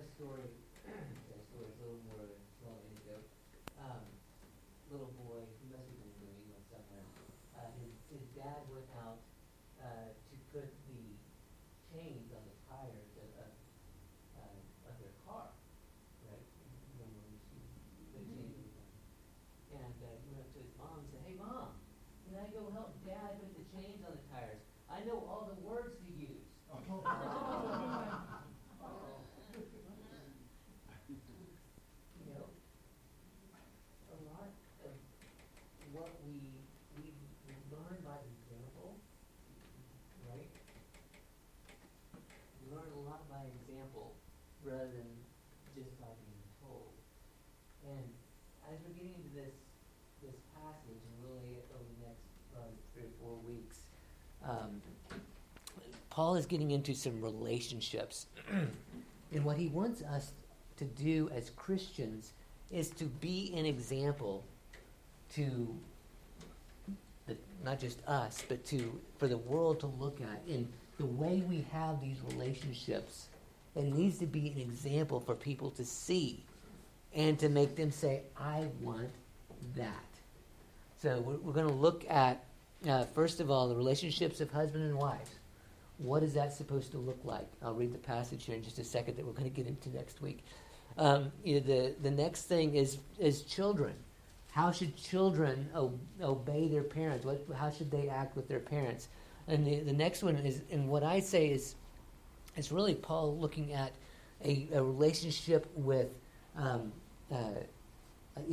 another story. That story's a little more than an anecdote. Little boy, he must have been in New England somewhere. His dad went out to put the chains on the tires of their car, right? And he went up to his mom and said, "Hey, Mom, can I go help Dad put the chains on the tires? I know all the words to use." Rather than just by being told. And as we're getting into this passage, and really over the next 3 or 4 weeks, Paul is getting into some relationships. And what he wants us to do as Christians is to be an example to not just us, but for the world to look at. And the way we have these relationships, and it needs to be an example for people to see and to make them say, I want that. So we're going to look at, first of all, the relationships of husband and wife. What is that supposed to look like? I'll read the passage here in just a second that we're going to get into next week. The next thing is children. How should children obey their parents? How should they act with their parents? And the next one is, and what I say is, it's really Paul looking at a relationship with, if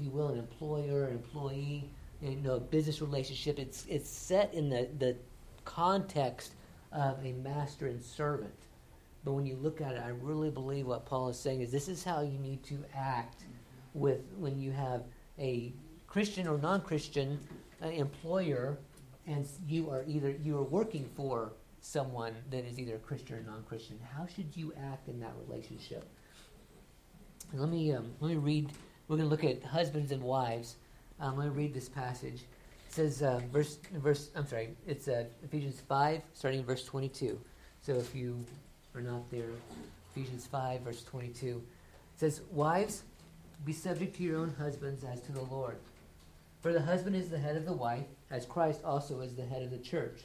you will, an employer, an employee, a business relationship. It's set in the context of a master and servant. But when you look at it, I really believe what Paul is saying is this is how you need to act with when you have a Christian or non-Christian employer, and you are working for someone that is either Christian or non-Christian. How should you act in that relationship? And let me read. We're going to look at husbands and wives. Let me read this passage. It says Ephesians 5, starting in verse 22. So if you are not there, Ephesians 5, verse 22. It says, "Wives, be subject to your own husbands as to the Lord. For the husband is the head of the wife, as Christ also is the head of the church,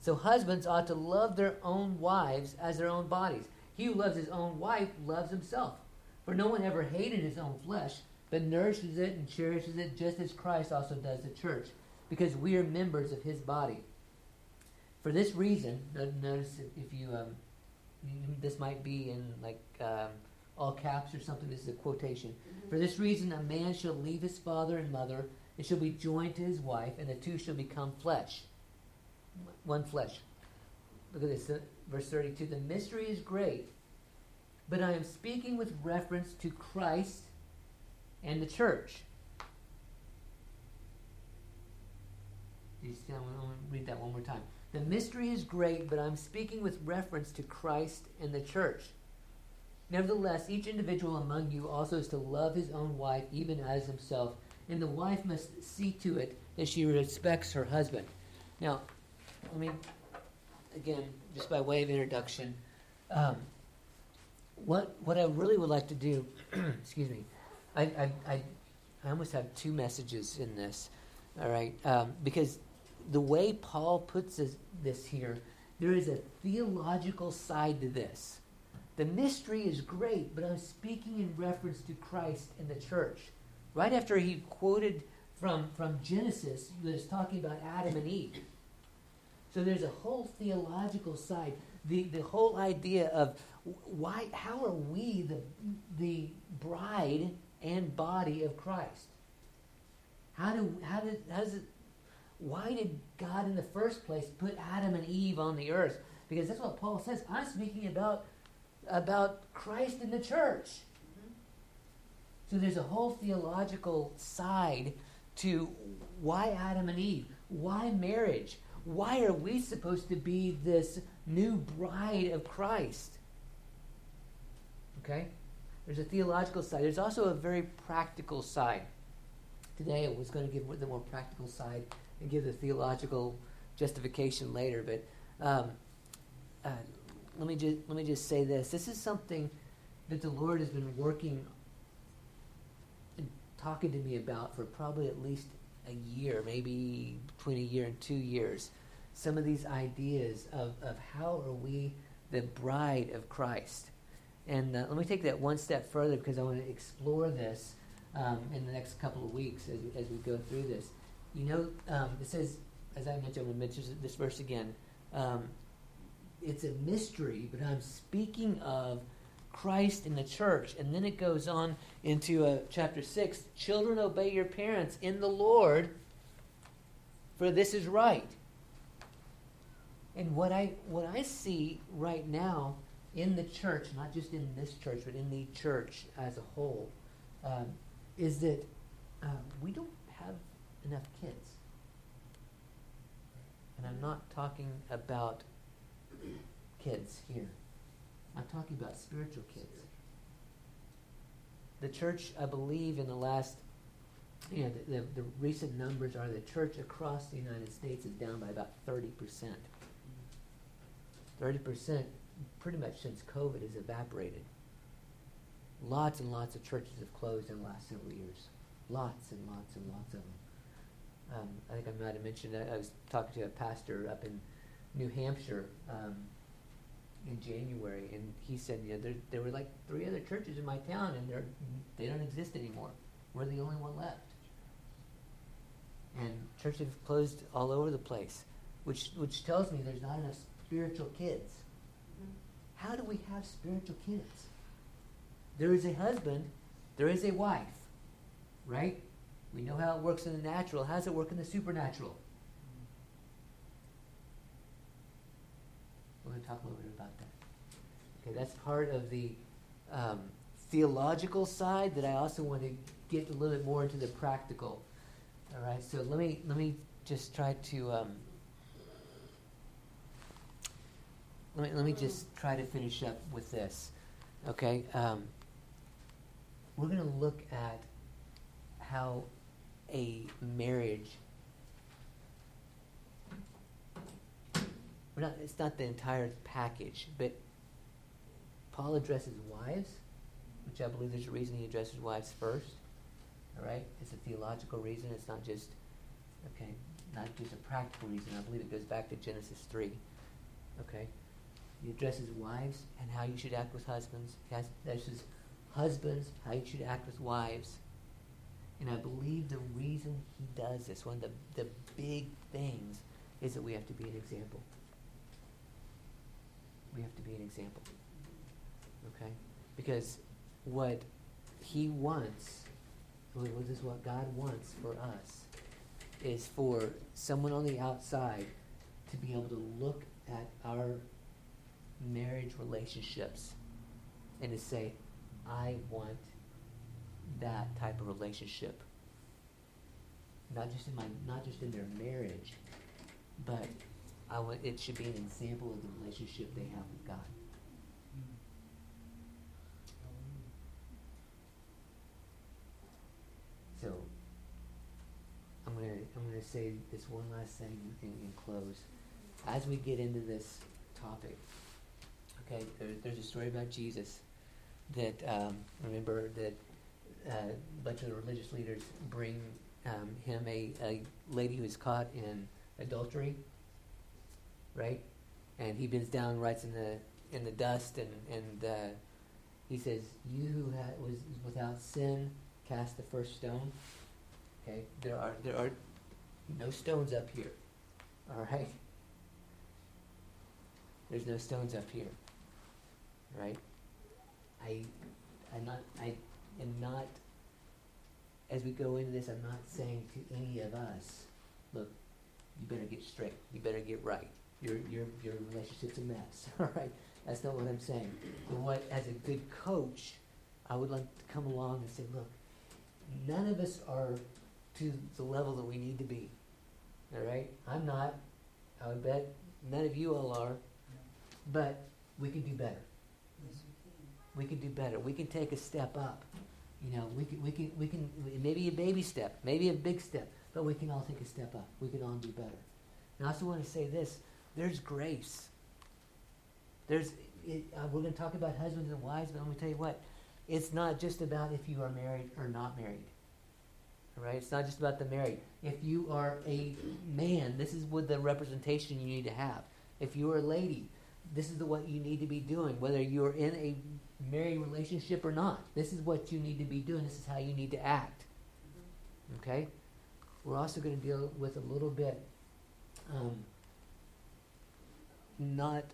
So husbands ought to love their own wives as their own bodies. He who loves his own wife loves himself. For no one ever hated his own flesh, but nourishes it and cherishes it, just as Christ also does the church, because we are members of his body. For this reason," notice if you, this might be in like all caps or something, this is a quotation. "For this reason a man shall leave his father and mother, and shall be joined to his wife, and the two shall become flesh." One flesh. Look at this, verse 32. "The mystery is great, but I am speaking with reference to Christ and the church." I'm going to read that one more time. "The mystery is great, but I'm speaking with reference to Christ and the church. Nevertheless, each individual among you also is to love his own wife, even as himself, and the wife must see to it that she respects her husband." Now, I mean, again, just by way of introduction, what I really would like to do, excuse me, I almost have two messages in this, all right, because the way Paul puts this here, there is a theological side to this. The mystery is great, but I'm speaking in reference to Christ and the church. Right after he quoted from Genesis, he was talking about Adam and Eve. So there's a whole theological side. The whole idea of how are we the bride and body of Christ? Why did God in the first place put Adam and Eve on the earth? Because that's what Paul says. I'm speaking about Christ and the church. So there's a whole theological side to why Adam and Eve? Why marriage? Why are we supposed to be this new bride of Christ? Okay? There's a theological side. There's also a very practical side. Today I was going to give the more practical side and give the theological justification later, but let me just say this. This is something that the Lord has been working and talking to me about for probably at least a year, maybe between a year and 2 years. Some of these ideas of how are we the bride of Christ. And let me take that one step further, because I want to explore this in the next couple of weeks as we go through this. You know, it says, as I mentioned, I'm going to mention this verse again. It's a mystery, but I'm speaking of Christ in the church. And then it goes on into chapter 6. Children, obey your parents in the Lord, for this is right. And what I see right now in the church, not just in this church, but in the church as a whole, is that we don't have enough kids. And I'm not talking about kids here. I'm talking about spiritual kids. The church, I believe, in the last, you know, the recent numbers are the church across the United States is down by about 30%. 30% pretty much since COVID has evaporated. Lots and lots of churches have closed in the last several years. Lots and lots and lots of them. I think I might have mentioned, I was talking to a pastor up in New Hampshire in January, and he said, you know, there were like 3 other churches in my town, and they don't exist anymore. We're the only one left. And churches have closed all over the place, which tells me there's not enough spiritual kids. How do we have spiritual kids? There is a husband, there is a wife, right? We know how it works in the natural. How does it work in the supernatural? We're going to talk a little bit about that. Okay, that's part of the theological side that I also want to get a little bit more into the practical. All right, so let me just try to let me just try to finish up with this. Okay, we're going to look at how a marriage. It's not the entire package, but Paul addresses wives, which I believe there's a reason he addresses wives first. All right, it's a theological reason. It's not just a practical reason. I believe it goes back to Genesis 3. Okay, he addresses wives and how you should act with husbands. He addresses husbands how you should act with wives, and I believe the reason he does this, one of the big things, is that we have to be an example. We have to be an example, okay? Because what he wants, this is what God wants for us, is for someone on the outside to be able to look at our marriage relationships and to say, I want that type of relationship. Not just in their marriage, but it should be an example of the relationship they have with God. So, I'm gonna say this one last thing and close. As we get into this topic, okay, there's a story about Jesus that remember that a bunch of the religious leaders bring him a lady who is caught in adultery. Right? And he bends down and writes in the dust, and he says, you who was without sin, cast the first stone. Okay? There are no stones up here. All right? There's no stones up here. Right? I am not, as we go into this, I'm not saying to any of us, look, you better get straight. You better get right. Your relationship's a mess, all right? That's not what I'm saying. But as a good coach, I would like to come along and say, look, none of us are to the level that we need to be. All right? I'm not. I would bet none of you all are. But we can do better. We can do better. We can take a step up. You know, we can maybe a baby step, maybe a big step, but we can all take a step up. We can all do better. And I also want to say this: there's grace. We're going to talk about husbands and wives, but let me tell you what: it's not just about if you are married or not married. All right? It's not just about the married. If you are a man, this is what the representation you need to have. If you are a lady, this is what you need to be doing, whether you're in a married relationship or not. This is what you need to be doing. This is how you need to act. Okay? We're also going to deal with a little bit, not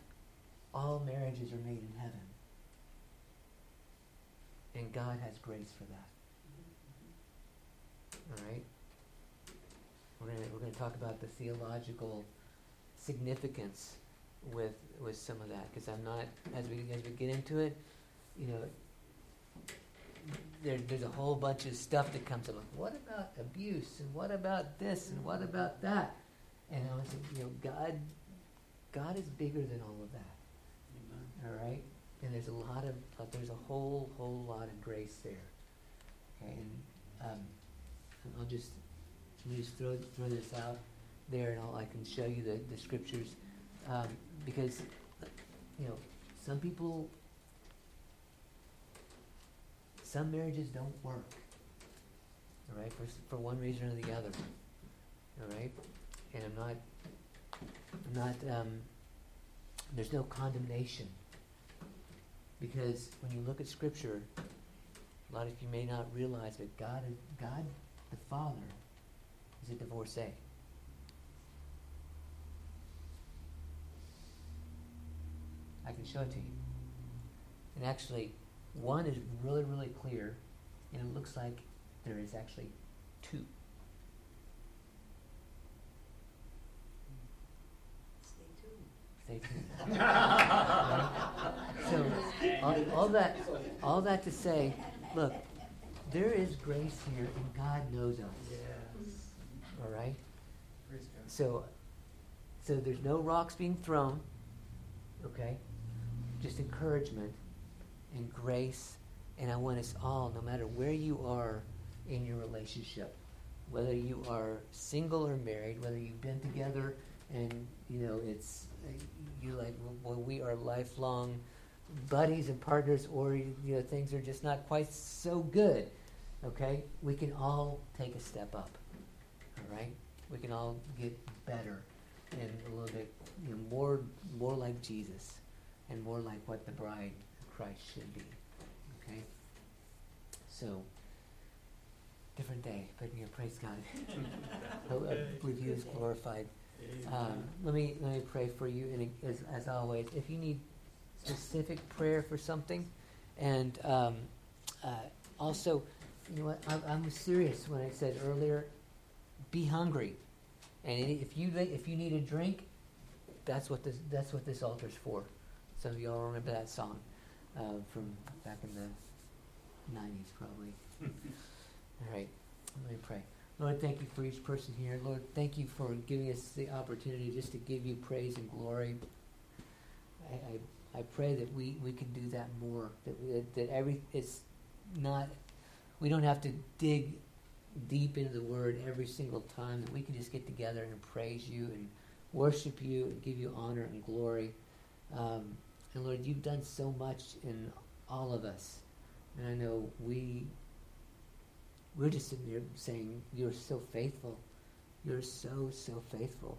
all marriages are made in heaven. And God has grace for that. All right? We're going to talk about the theological significance with some of that, because I'm not, as we get into it, you know, there's a whole bunch of stuff that comes along. What about abuse, and what about this, and what about that? And I was, you know, God is bigger than all of that. Amen. All right, and there's a lot of there's a whole lot of grace there. Okay, and I'll just throw this out there, and I can show you the scriptures. Because, you know, some marriages don't work, all right, for one reason or the other, all right? And I'm not, there's no condemnation, because when you look at Scripture, a lot of you may not realize that God the Father is a divorcee. I can show it to you. And actually, one is really, really clear, and it looks like there is actually two. Stay tuned. So all that to say, look, there is grace here, and God knows us. Yes. All right? So there's no rocks being thrown, okay? Just encouragement and grace, and I want us all, no matter where you are in your relationship, whether you are single or married, whether you've been together and, you know, it's, you're like, well, we are lifelong buddies and partners, or, you know, things are just not quite so good, okay? We can all take a step up, all right? We can all get better and a little bit, you know, more like Jesus, and more like what the bride of Christ should be. Okay? So, different day, but, you know, praise God. I believe He is glorified. Let me pray for you, and as always, if you need specific prayer for something, and also, you know what, I was serious when I said earlier, be hungry. And if you need a drink, that's what this altar's for. Some of y'all remember that song from back in the 90s, probably. All right, let me pray. Lord, thank you for each person here. Lord, thank you for giving us the opportunity just to give you praise and glory. I pray that we can do that more. We don't have to dig deep into the Word every single time. That we can just get together and praise you and worship you and give you honor and glory. And Lord, you've done so much in all of us. And I know we're just sitting here saying, you're so faithful. You're so, so faithful.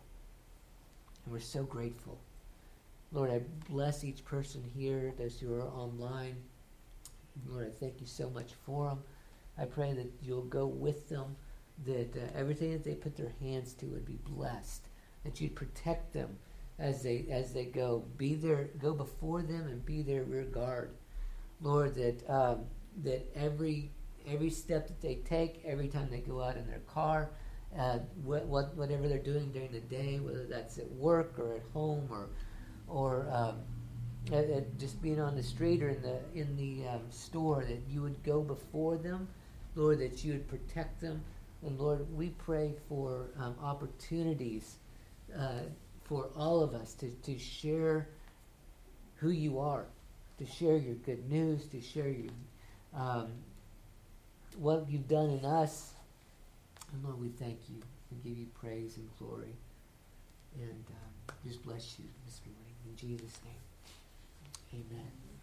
And we're so grateful. Lord, I bless each person here, those who are online. Lord, I thank you so much for them. I pray that you'll go with them, that everything that they put their hands to would be blessed, that you'd protect them. As they go, go before them and be their rear guard, Lord. That every step that they take, every time they go out in their car, whatever they're doing during the day, whether that's at work or at home or just being on the street or in the store, that you would go before them Lord, that you would protect them. And Lord, we pray for opportunities for all of us to share who you are, to share your good news, to share your what you've done in us. And Lord, we thank you and give you praise and glory. And just bless you this morning. In Jesus' name, amen.